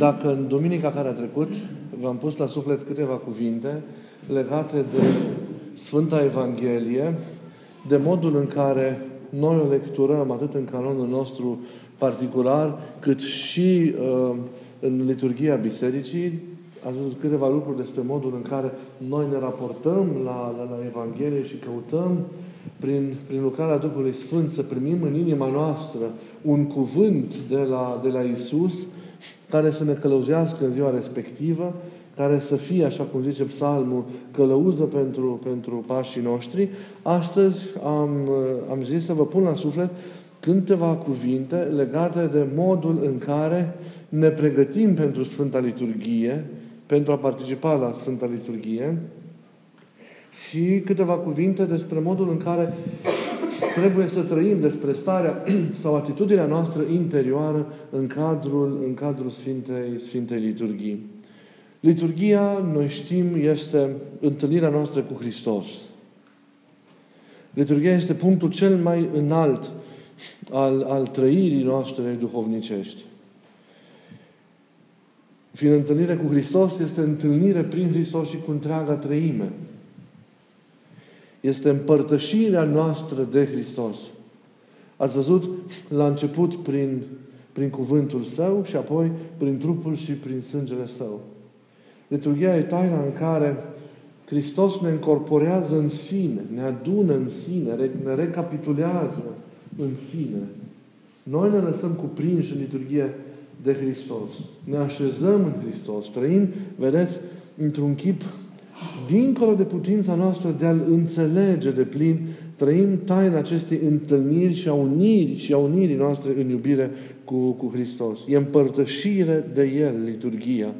Dacă în duminica care a trecut v-am pus la suflet câteva cuvinte legate de Sfânta Evanghelie, de modul în care noi o lecturăm atât în canonul nostru particular, cât și în liturghia Bisericii, am zis câteva lucruri despre modul în care noi ne raportăm la Evanghelie și căutăm prin lucrarea Duhului Sfânt să primim în inima noastră un cuvânt de la Iisus care să ne călăuzească în ziua respectivă, care să fie, așa cum zice Psalmul, călăuză pentru pașii noștri. Astăzi am zis să vă pun la suflet câteva cuvinte legate de modul în care ne pregătim pentru Sfânta Liturghie, pentru a participa la Sfânta Liturghie, și câteva cuvinte despre modul în care trebuie să trăim, despre starea sau atitudinea noastră interioară în cadrul Sfintei Liturghii. Liturghia, noi știm, este întâlnirea noastră cu Hristos. Liturghia este punctul cel mai înalt al trăirii noastre duhovnicești. Fiind întâlnire cu Hristos, este întâlnire prin Hristos și cu întreaga trăime. Este împărtășirea noastră de Hristos. Ați văzut la început prin cuvântul Său și apoi prin trupul și prin sângele Său. Liturghia e taina în care Hristos ne încorporează în sine, ne adună în sine, ne recapitulează în sine. Noi ne lăsăm cuprinși în liturghie de Hristos. Ne așezăm în Hristos. Trăim, vedeți, într-un chip dincolo de putința noastră de a-L înțelege de plin, trăim taina acestei întâlniri și a unirii noastre în iubire cu Hristos. E împărtășire de El, liturghia.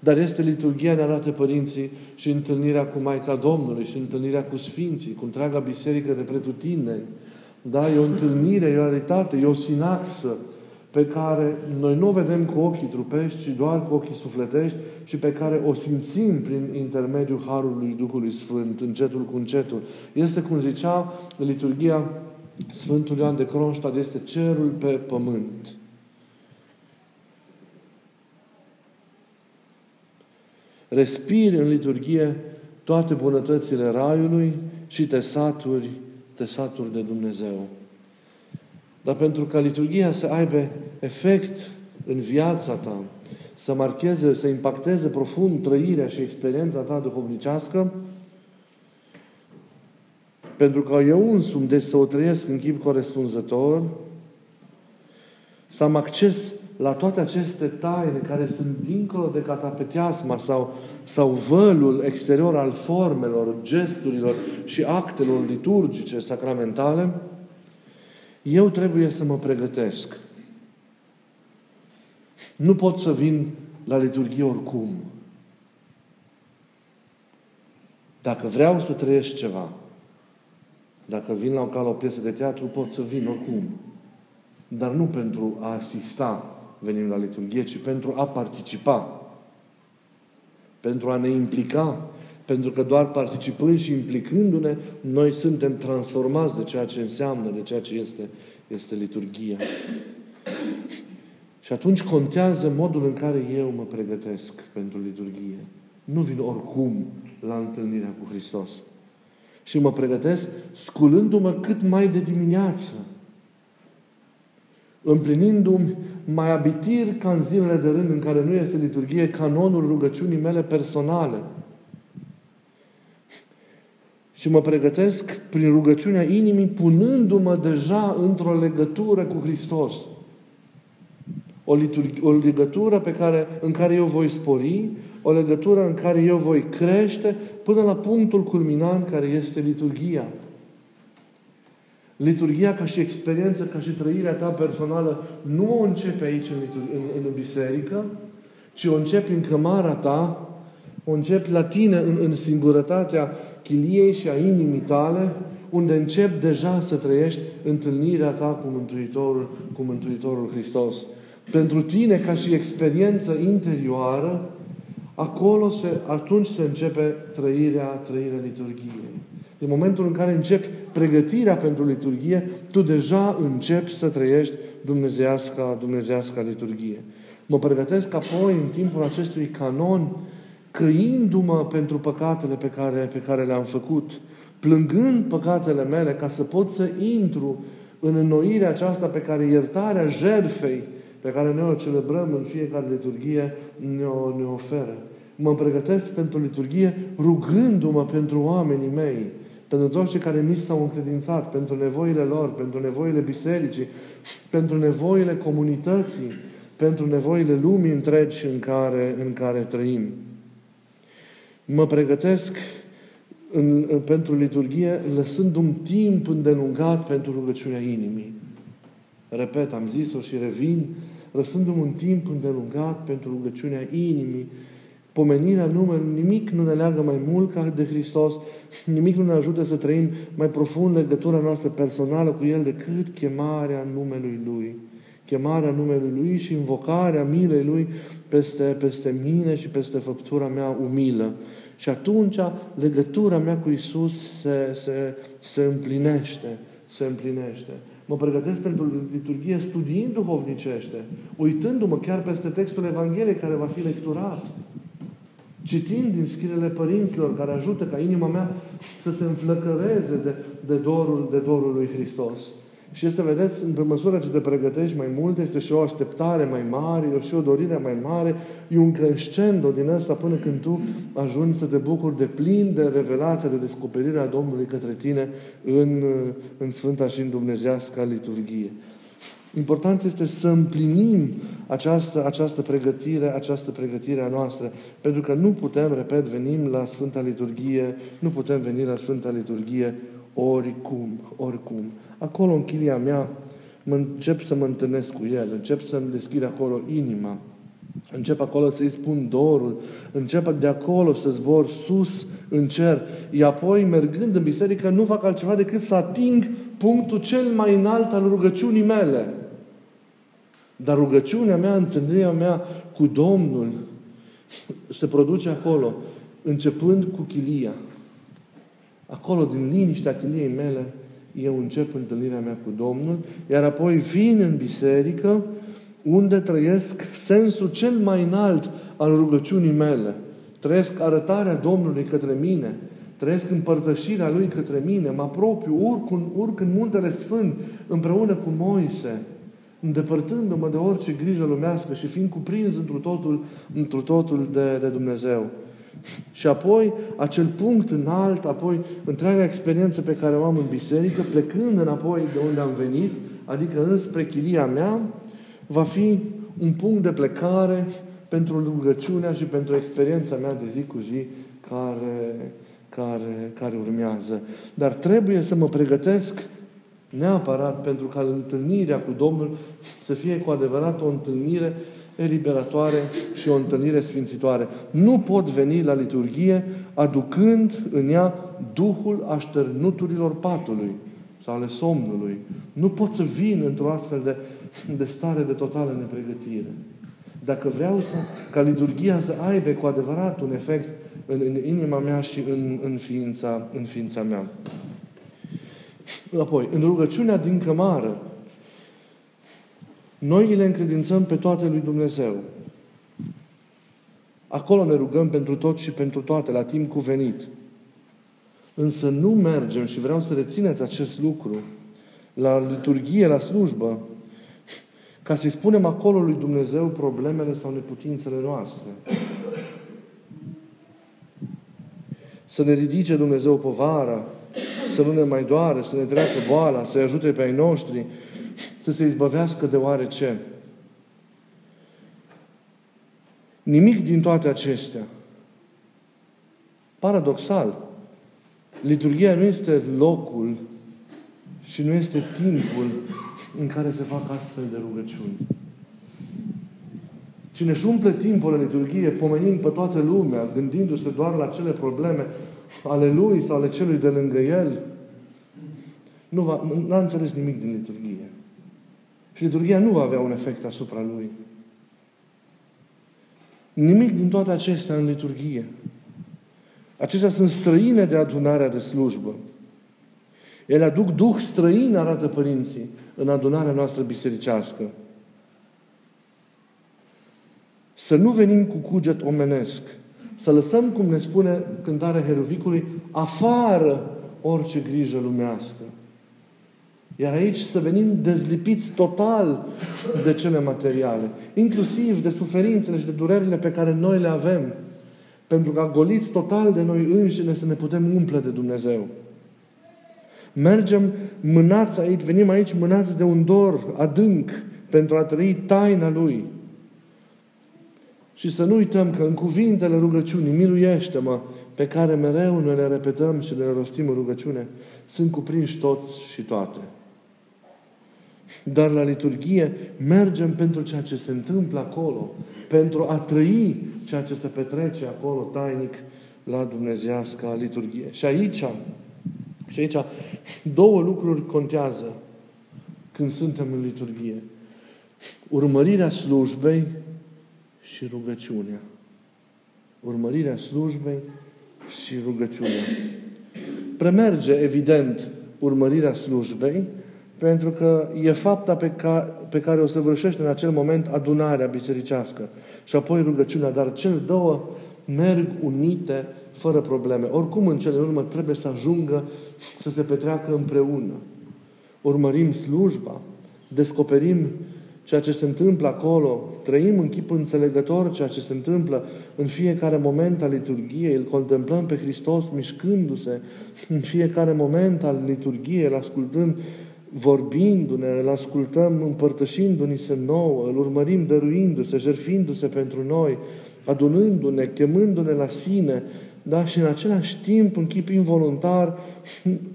Dar este liturghia, ne arată părinții, și întâlnirea cu Maica Domnului, și întâlnirea cu Sfinții, cu întreaga biserică de pretutindeni. Da? E o întâlnire, e o realitate, e o sinaxă pe care noi nu o vedem cu ochii trupești, ci doar cu ochii sufletești și pe care o simțim prin intermediul Harului Duhului Sfânt, încetul cu încetul. Este, cum zicea, liturghia Sfântului Ioan de Cronstadt, este cerul pe pământ. Respiri în liturghie toate bunătățile Raiului și tesaturi de Dumnezeu. Dar pentru ca liturghia să aibă efect în viața ta, să marcheze, să impacteze profund trăirea și experiența ta duhovnicească, pentru că eu însumi, deci, să o trăiesc în chip corespunzător, să am acces la toate aceste taine care sunt dincolo de catapeteasma sau vălul exterior al formelor, gesturilor și actelor liturgice, sacramentale, eu trebuie să mă pregătesc. Nu pot să vin la liturghie oricum. Dacă vreau să trăiesc ceva, dacă vin la o piesă de teatru, pot să vin oricum. Dar nu pentru a asista venim la liturghie, ci pentru a participa. Pentru a ne implica. Pentru că doar participând și implicându-ne, noi suntem transformați de ceea ce înseamnă, de ceea ce este liturghia. Și atunci contează modul în care eu mă pregătesc pentru liturghie. Nu vin oricum la întâlnirea cu Hristos. Și mă pregătesc sculându-mă cât mai de dimineață. Împlinindu-mi mai abitir ca în zilele de rând în care nu este liturghie, canonul rugăciunii mele personale. Și mă pregătesc prin rugăciunea inimii, punându-mă deja într-o legătură cu Hristos. O legătură în care eu voi spori, o legătură în care eu voi crește, până la punctul culminant care este liturghia. Liturghia ca și experiență, ca și trăirea ta personală, nu o începe aici în biserică, ci o începi în cămara ta, o începi la tine în singurătatea chiliei și a inimii tale, unde începi deja să trăiești întâlnirea ta cu Mântuitorul Hristos. Pentru tine, ca și experiență interioară, acolo atunci se începe trăirea liturghiei. Din momentul în care începi pregătirea pentru liturghie, tu deja începi să trăiești dumnezeiasca liturghie. Mă pregătesc apoi, în timpul acestui canon, căindu-mă pentru păcatele pe care le-am făcut, plângând păcatele mele, ca să pot să intru în înnoirea aceasta pe care iertarea jertfei, pe care noi o celebrăm în fiecare liturghie, ne oferă. Mă pregătesc pentru liturghie rugându-mă pentru oamenii mei, pentru toți cei care mi s-au încredințat, pentru nevoile lor, pentru nevoile bisericii, pentru nevoile comunității, pentru nevoile lumii întregi în care trăim. Mă pregătesc pentru liturghie lăsând un timp îndelungat pentru rugăciunea inimii. Repet, am zis-o și revin, lăsându-mi un timp îndelungat pentru rugăciunea inimii. Pomenirea numelui, nimic nu ne leagă mai mult ca de Hristos, nimic nu ne ajută să trăim mai profund legătura noastră personală cu El decât chemarea numelui Lui. Chemarea numelui Lui și invocarea milei Lui peste mine și peste făptura mea umilă. Și atunci legătura mea cu Iisus se împlinește. Se împlinește. Mă pregătesc pentru liturghie studiind duhovnicește, uitându-mă chiar peste textul Evangheliei care va fi lecturat, citind din scrierile părinților care ajută ca inima mea să se înflăcăreze de dorul lui Hristos. Și este, vedeți, în măsură ce te pregătești mai mult, este și o așteptare mai mare, e și o dorire mai mare, e un crescendo din ăsta până când tu ajungi să te bucuri de plin de revelația, de descoperirea Domnului către tine în Sfânta și în Dumnezeiasca liturghie. Important este să împlinim această pregătire a noastră, pentru că nu putem, repet, veni la Sfânta Liturghie oricum. Acolo, în chilia mea, încep să mă întâlnesc cu El, încep să-mi deschid acolo inima, încep acolo să-i spun dorul, încep de acolo să zbor sus în cer, iar apoi, mergând în biserică, nu fac altceva decât să ating punctul cel mai înalt al rugăciunii mele. Dar rugăciunea mea, întâlnirea mea cu Domnul se produce acolo, începând cu chilia. Acolo, din liniștea chiliei mele, eu încep întâlnirea mea cu Domnul, iar apoi vin în biserică unde trăiesc sensul cel mai înalt al rugăciunii mele. Trăiesc arătarea Domnului către mine, trăiesc împărtășirea Lui către mine, mă apropiu, urc în Muntele Sfânt împreună cu Moise, îndepărtându-mă de orice grijă lumească și fiind cuprins întru totul de Dumnezeu. Și apoi, acel punct înalt, apoi întreaga experiență pe care o am în biserică, plecând înapoi de unde am venit, adică înspre chilia mea, va fi un punct de plecare pentru rugăciunea și pentru experiența mea de zi cu zi care urmează. Dar trebuie să mă pregătesc neapărat pentru ca întâlnirea cu Domnul să fie cu adevărat o întâlnire eliberatoare și o întâlnire sfințitoare. Nu pot veni la liturghie aducând în ea duhul așternuturilor patului sau ale somnului. Nu pot să vin într-o astfel de stare de totală nepregătire. Dacă vreau ca liturghia să aibă cu adevărat un efect în inima mea și în ființa mea. Apoi, în rugăciunea din cămară, noi le încredințăm pe toate lui Dumnezeu. Acolo ne rugăm pentru tot și pentru toate, la timp cuvenit. Însă nu mergem, și vreau să rețineți acest lucru, la liturghie, la slujbă, ca să-i spunem acolo lui Dumnezeu problemele sau neputințele noastre. Să ne ridice Dumnezeu povara, să nu ne mai doare, să ne treacă boala, să-i ajute pe ai noștri, să se izbăvească deoarece. Nimic din toate acestea. Paradoxal, liturghia nu este locul și nu este timpul în care se fac astfel de rugăciuni. Cine își umple timpul în liturghie, pomenind pe toată lumea, gândindu-se doar la cele probleme ale lui sau ale celui de lângă el, n-a înțeles nimic din liturghie. Și liturghia nu va avea un efect asupra lui. Nimic din toate acestea în liturghie. Acestea sunt străine de adunarea de slujbă. Ele aduc duh străin, arată părinții, în adunarea noastră bisericească. Să nu venim cu cuget omenesc. Să lăsăm, cum ne spune cântarea Heruvicului, afară orice grijă lumească. Iar aici să venim dezlipiți total de cele materiale. Inclusiv de suferințele și de durerile pe care noi le avem. Pentru că goliți total de noi înșine să ne putem umple de Dumnezeu. Mergem mânați aici, venim aici mânați de un dor adânc pentru a trăi taina Lui. Și să nu uităm că în cuvintele rugăciunii, miluiește-mă, pe care mereu noi le repetăm și le rostim în rugăciune, sunt cuprinși toți și toate. Dar la liturghie mergem pentru ceea ce se întâmplă acolo, pentru a trăi ceea ce se petrece acolo tainic la dumnezeiasca liturghie. Și aici două lucruri contează când suntem în liturghie. Urmărirea slujbei și rugăciunea. Urmărirea slujbei și rugăciunea. Premerge, evident, urmărirea slujbei, pentru că e fapta pe care o săvârșește în acel moment adunarea bisericească. Și apoi rugăciunea. Dar cele două merg unite fără probleme. Oricum, în cele din urmă, trebuie să ajungă să se petreacă împreună. Urmărim slujba, descoperim ceea ce se întâmplă acolo, trăim în chip înțelegător ceea ce se întâmplă în fiecare moment al liturghiei, îl contemplăm pe Hristos mișcându-se în fiecare moment al liturghiei, îl ascultăm vorbindu-ne, îl ascultăm împărtășindu-ni se nouă, îl urmărim dăruindu-se, jertfindu-se pentru noi, adunându-ne, chemându-ne la sine, dar și în același timp, în chip involuntar,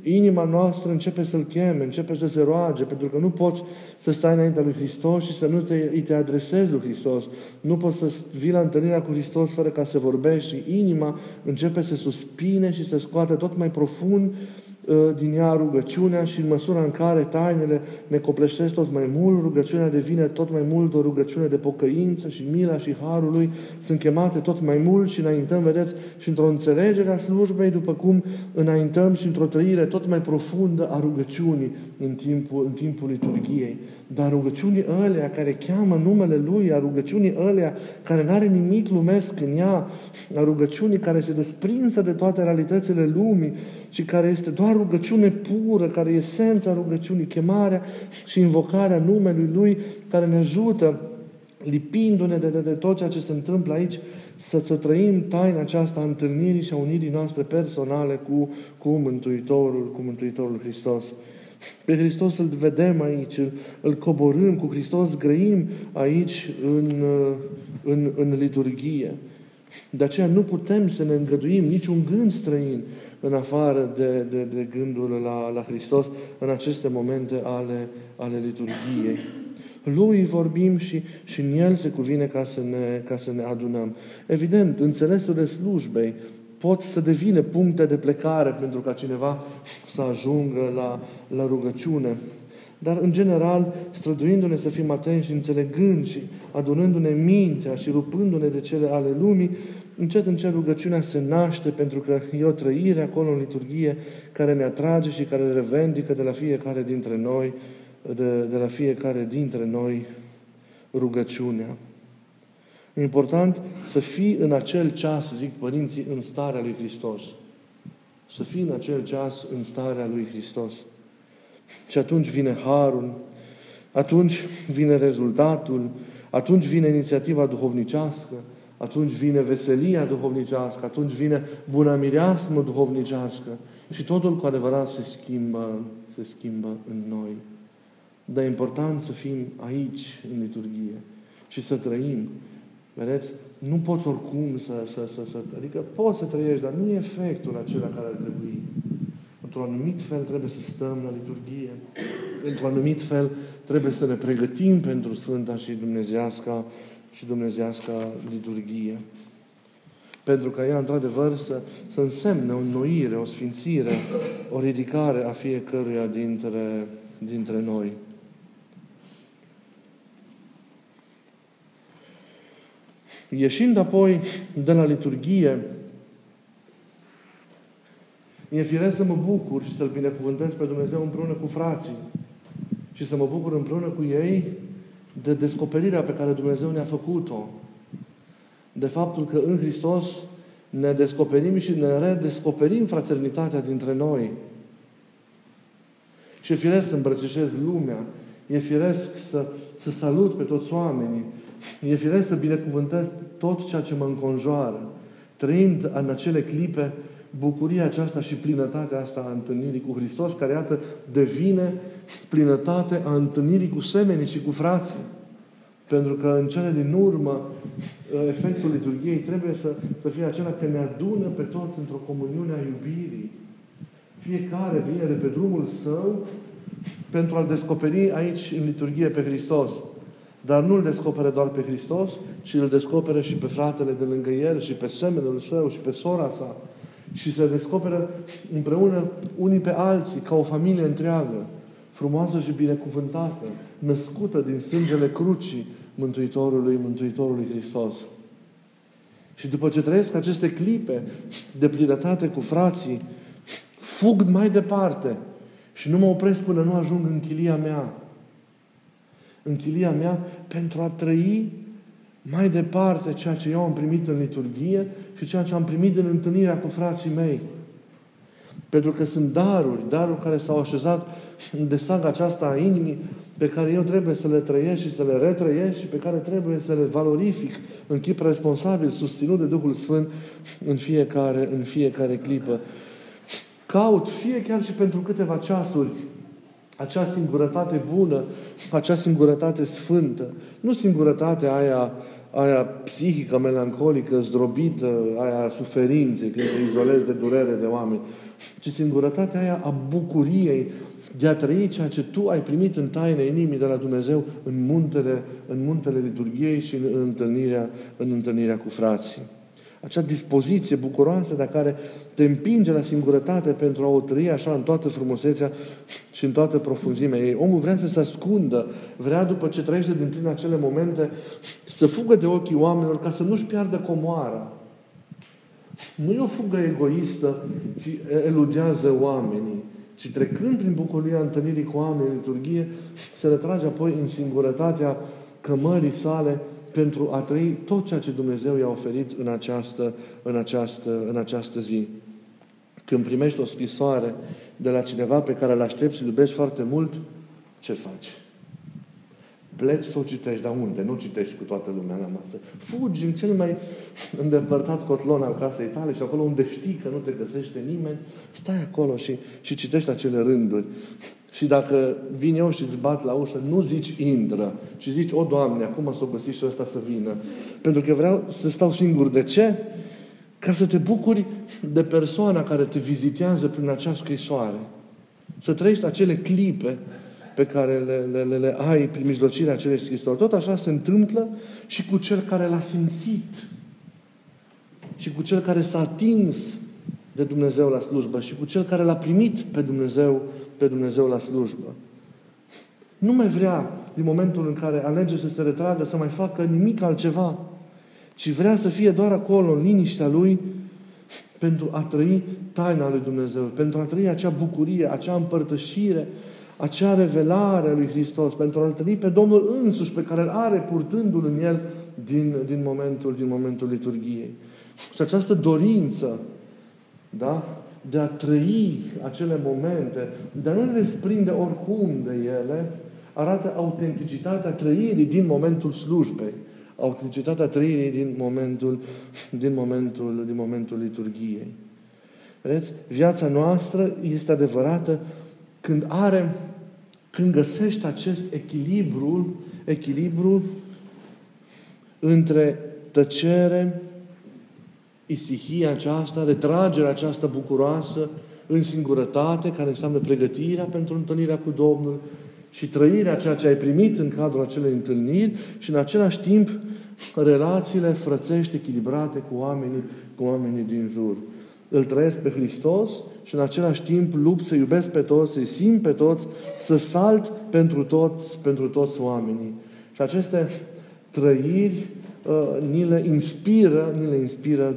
inima noastră începe să-L cheme, începe să se roage, pentru că nu poți să stai înaintea lui Hristos și să nu te adresezi lui Hristos. Nu poți să vii la întâlnirea cu Hristos fără ca să vorbești și inima începe să suspine și să scoată tot mai profund din ea rugăciunea și în măsura în care tainele ne copleșesc tot mai mult, rugăciunea devine tot mai mult o rugăciune de pocăință și mila și harul Lui sunt chemate tot mai mult și înaintăm, vedeți, și într-o înțelegere a slujbei, după cum înaintăm și într-o trăire tot mai profundă a rugăciunii în timpul liturghiei. Dar rugăciunii ălea care cheamă numele Lui, a rugăciunii ălea care n-are nimic lumesc în ea, a rugăciunii care se desprinsă de toate realitățile lumii și care este doar rugăciune pură, care e esența rugăciunii, chemarea și invocarea numelui Lui, care ne ajută, lipindu-ne de tot ceea ce se întâmplă aici, să trăim taina aceasta a întâlnirii și a unirii noastre personale cu Mântuitorul, cu Mântuitorul Hristos. Pe Hristos îl vedem aici, îl coborâm, cu Hristos grăim aici în liturghie. De aceea nu putem să ne îngăduim niciun gând străin în afară de gândul la Hristos în aceste momente ale liturghiei. Lui vorbim și în El se cuvine ca să ne adunăm. Evident, înțelesurile slujbei pot să devină puncte de plecare pentru ca cineva să ajungă la rugăciune. Dar, în general, străduindu-ne să fim atenți și înțelegând și adunându-ne mintea și rupându-ne de cele ale lumii, încet, încet rugăciunea se naște pentru că e o trăire acolo în liturghie care ne atrage și care revendică de la fiecare dintre noi rugăciunea. E important să fii în acel ceas, zic părinții, în starea lui Hristos. Să fii în acel ceas în starea lui Hristos. Și atunci vine harul, atunci vine rezultatul, atunci vine inițiativa duhovnicească, atunci vine veselia duhovnicească, atunci vine buna mireasmă duhovnicească. Și totul cu adevărat se schimbă în noi. Dar e important să fim aici, în liturghie, și să trăim. Vedeți? Nu poți oricum să... Adică poți să trăiești, dar nu e efectul acela care ar trebui. Într-un anumit fel trebuie să stăm la liturghie. Într-un anumit fel trebuie să ne pregătim pentru Sfânta și Dumnezeiasca liturghie. Pentru ca ea, într-adevăr, să însemne o înnoire, o sfințire, o ridicare a fiecăruia dintre noi. Ieșind apoi de la liturghie, e firesc să mă bucur și să-L binecuvântez pe Dumnezeu împreună cu frații și să mă bucur împreună cu ei de descoperirea pe care Dumnezeu ne-a făcut-o de faptul că în Hristos ne descoperim și ne redescoperim fraternitatea dintre noi. Și e firesc să îmbrățișez lumea, e firesc să salut pe toți oamenii, e firesc să binecuvântez tot ceea ce mă înconjoară, trăind în acele clipe bucuria aceasta și plinătatea asta a întâlnirii cu Hristos, care, iată, devine plinătate a întâlnirii cu semenii și cu frații. Pentru că în cele din urmă, efectul liturgiei trebuie să fie acela că ne adună pe toți într-o comuniune a iubirii. Fiecare vine de pe drumul său pentru a-L descoperi aici, în liturghie, pe Hristos. Dar nu îl descopere doar pe Hristos, ci îl descopere și pe fratele de lângă el, și pe semenul său, și pe sora sa. Și se descoperă împreună unii pe alții, ca o familie întreagă, frumoasă și binecuvântată, născută din sângele crucii Mântuitorului Hristos. Și după ce trăiesc aceste clipe de plinătate cu frații, fug mai departe și nu mă opresc până nu ajung în chilia mea. În chilia mea, pentru a trăi mai departe ceea ce eu am primit în liturghie și ceea ce am primit din întâlnirea cu frații mei. Pentru că sunt daruri care s-au așezat în desaga aceasta a inimii, pe care eu trebuie să le trăiesc și să le retrăiesc și pe care trebuie să le valorific în chip responsabil, susținut de Duhul Sfânt în fiecare clipă. Caut, fie chiar și pentru câteva ceasuri, acea singurătate bună, acea singurătate sfântă. Nu singurătatea aia psihică, melancolică, zdrobită, aia suferinței, când te izolezi de durere de oameni, ci singurătatea aia a bucuriei de a trăi ceea ce tu ai primit în taina inimii de la Dumnezeu în muntele liturgiei și în întâlnirea cu frații. Acea dispoziție bucuroasă de care te împinge la singurătate pentru a o trăi așa în toată frumusețea și în toată profunzimea ei. Omul vrea să se ascundă, vrea după ce trăiește din plin acele momente să fugă de ochii oamenilor ca să nu-și piardă comoara. Nu e o fugă egoistă și eludează oamenii, ci trecând prin bucuria întâlnirii cu oameni în liturghie, se retrage apoi în singurătatea cămării sale pentru a trăi tot ceea ce Dumnezeu i-a oferit în această zi. Când primești o scrisoare de la cineva pe care îl aștepți și iubești foarte mult, ce faci? Pleci să o citești, dar unde? Nu citești cu toată lumea la masă. Fugi în cel mai îndepărtat cotlon al casei tale și acolo unde știi că nu te găsește nimeni, stai acolo și citești acele rânduri. Și dacă vin eu și îți bat la ușă, nu zici intră, ci zici, o, Doamne, acum s-o găsi și ăsta să vină. Pentru că vreau să stau singur. De ce? Ca să te bucuri de persoana care te vizitează prin acea scrisoare. Să trăiești acele clipe pe care le ai prin mijlocirea acelei scrisori. Tot așa se întâmplă și cu cel care l-a simțit. Și cu cel care s-a atins de Dumnezeu la slujbă. Și cu cel care l-a primit pe Dumnezeu la slujbă. Nu mai vrea, din momentul în care alege să se retragă, să mai facă nimic altceva, ci vrea să fie doar acolo, în liniștea lui, pentru a trăi taina lui Dumnezeu, pentru a trăi acea bucurie, acea împărtășire, acea revelare a lui Hristos, pentru a-L întâlni pe Domnul însuși, pe care îl are, purtându-L în el din momentul liturgiei. Și această dorință, da? De a trăi acele momente, de a nu ne desprinde oricum de ele, arată autenticitatea trăirii din momentul slujbei, autenticitatea trăirii din momentul liturgiei. Vedeți? Viața noastră este adevărată când găsește acest echilibru între tăcere, isihia aceasta, retragerea aceasta bucuroasă în singurătate, care înseamnă pregătirea pentru întâlnirea cu Domnul și trăirea ceea ce ai primit în cadrul acelei întâlniri și în același timp relațiile frățești echilibrate cu oamenii din jur. Îl trăiesc pe Hristos și în același timp lupt să iubesc pe toți, să-i simt pe toți, să salt pentru toți oamenii. Și aceste trăiri ni le inspiră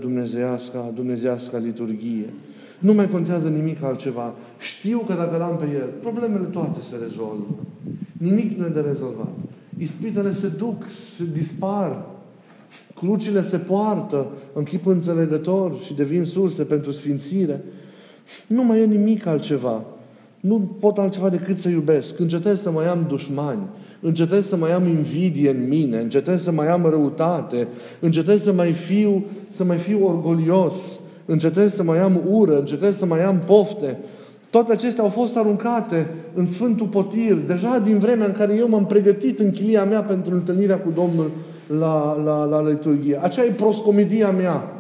dumnezeiasca liturghie. Nu mai contează nimic altceva. Știu că dacă l-am pe el, problemele toate se rezolvă. Nimic nu e de rezolvat. Ispitele se duc, se dispar. Crucile se poartă în chip înțelegător și devin surse pentru sfințire. Nu mai e nimic altceva. Nu pot altceva decât să iubesc. Încetez să mai am dușmani. Încetez să mai am invidie în mine. Încetez să mai am răutate. Încetez să mai fiu orgolios. Încetez să mai am ură. Încetez să mai am pofte. Toate acestea au fost aruncate în Sfântul Potir, deja din vremea în care eu m-am pregătit în chilia mea pentru întâlnirea cu Domnul la liturghie. Aceea e proscomidia mea.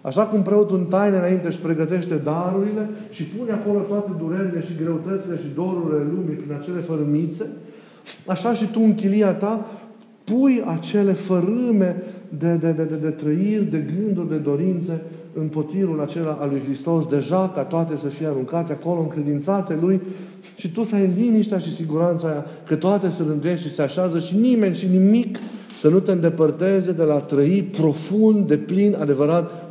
Așa cum preotul în taină înainte își pregătește darurile și pune acolo toate durerile și greutățile și dorurile lumii prin acele fărâmițe, așa și tu în chilia ta pui acele fărâme de trăiri, de gânduri, de dorințe în potirul acela al lui Hristos, deja ca toate să fie aruncate acolo, încredințate Lui, și tu să ai liniștea și siguranța aia că toate se rânduiește și se așează și nimeni și nimic să nu te îndepărteze de la trăi profund, de plin, adevărat,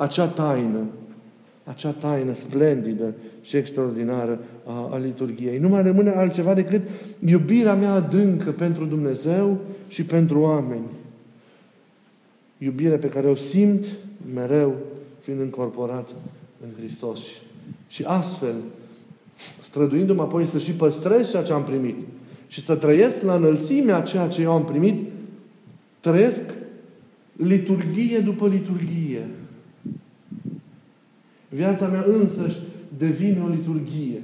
acea taină splendidă și extraordinară a liturghiei. Nu mai rămâne altceva decât iubirea mea adâncă pentru Dumnezeu și pentru oameni. Iubire pe care o simt mereu fiind încorporat în Hristos. Și astfel, străduindu-mă apoi să și păstrez ceea ce am primit și să trăiesc la înălțimea ceea ce eu am primit, trăiesc liturghie după liturghie. Viața mea însăși devine o liturghie.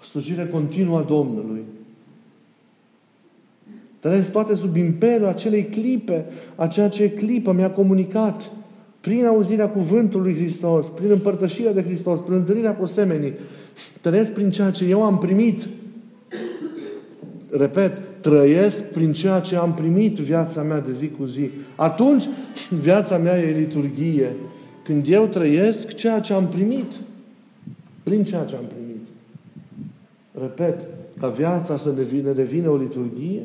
O slujire continuă a Domnului. Trăiesc toate sub imperiul acelei clipe, a ceea ce clipă mi-a comunicat prin auzirea cuvântului Hristos, prin împărtășirea de Hristos, prin întâlnirea cu osemenii. Trăiesc prin ceea ce eu am primit. Repet, trăiesc prin ceea ce am primit viața mea de zi cu zi. Atunci, viața mea e liturghie. Când eu trăiesc ceea ce am primit. Prin ceea ce am primit. Repet, ca viața să devine o liturghie,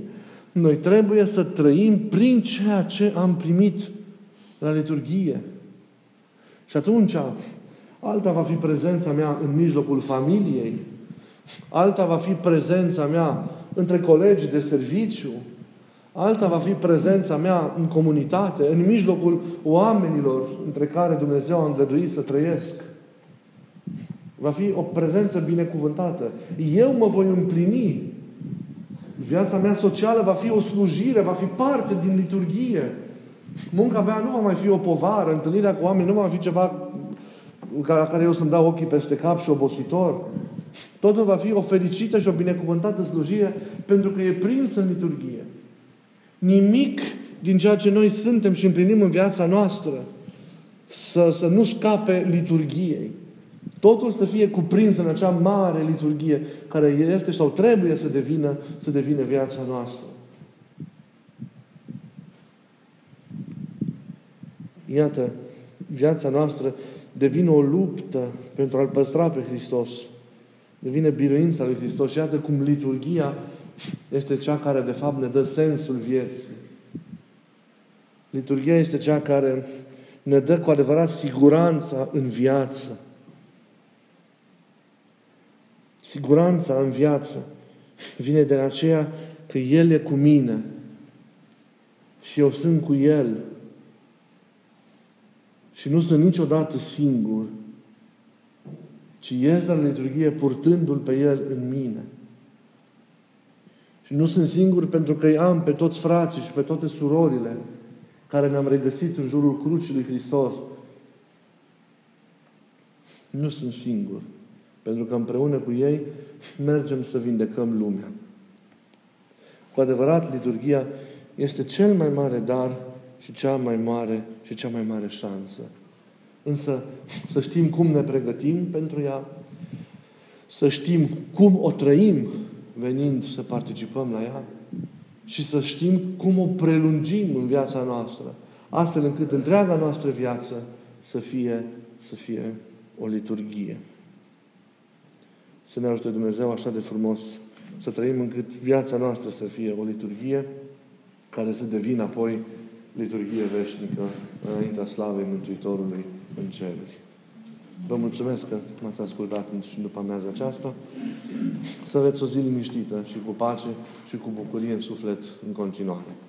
noi trebuie să trăim prin ceea ce am primit la liturghie. Și atunci, alta va fi prezența mea în mijlocul familiei, alta va fi prezența mea între colegi de serviciu, alta va fi prezența mea în comunitate, în mijlocul oamenilor între care Dumnezeu a îngăduit să trăiesc. Va fi o prezență binecuvântată. Eu mă voi împlini. Viața mea socială va fi o slujire, va fi parte din liturghie. Munca mea nu va mai fi o povară, întâlnirea cu oameni nu va mai fi ceva la care eu să-mi dau ochii peste cap și obositor. Totul va fi o fericită și o binecuvântată slujire pentru că e prinsă în liturghie. Nimic din ceea ce noi suntem și împlinim în viața noastră să nu scape liturghiei. Totul să fie cuprins în acea mare liturghie care este sau trebuie să devină viața noastră. Iată, viața noastră devine o luptă pentru a-L păstra pe Hristos. Devine biruința lui Hristos. Și iată cum liturghia este cea care, de fapt, ne dă sensul vieții. Liturghia este cea care ne dă cu adevărat siguranța în viață. Siguranța în viață vine de aceea că El e cu mine și eu sunt cu El. Și nu sunt niciodată singur, ci ies la liturghie purtându-L pe El în mine. Și nu sunt singur pentru că îi am pe toți frații și pe toate surorile care ne-am regăsit în jurul crucii lui Hristos. Nu sunt singur, pentru că împreună cu ei mergem să vindecăm lumea. Cu adevărat, liturghia este cel mai mare dar și cea mai mare șansă. Însă să știm cum ne pregătim pentru ea, să știm cum o trăim venind să participăm la ea și să știm cum o prelungim în viața noastră, astfel încât întreaga noastră viață să fie o liturghie. Să ne ajute Dumnezeu așa de frumos să trăim încât viața noastră să fie o liturghie care să devină apoi liturghie veșnică înaintea slavei Mântuitorului în ceruri. Vă mulțumesc că m-ați ascultat și după amiaza aceasta. Să aveți o zi liniștită și cu pace și cu bucurie în suflet în continuare.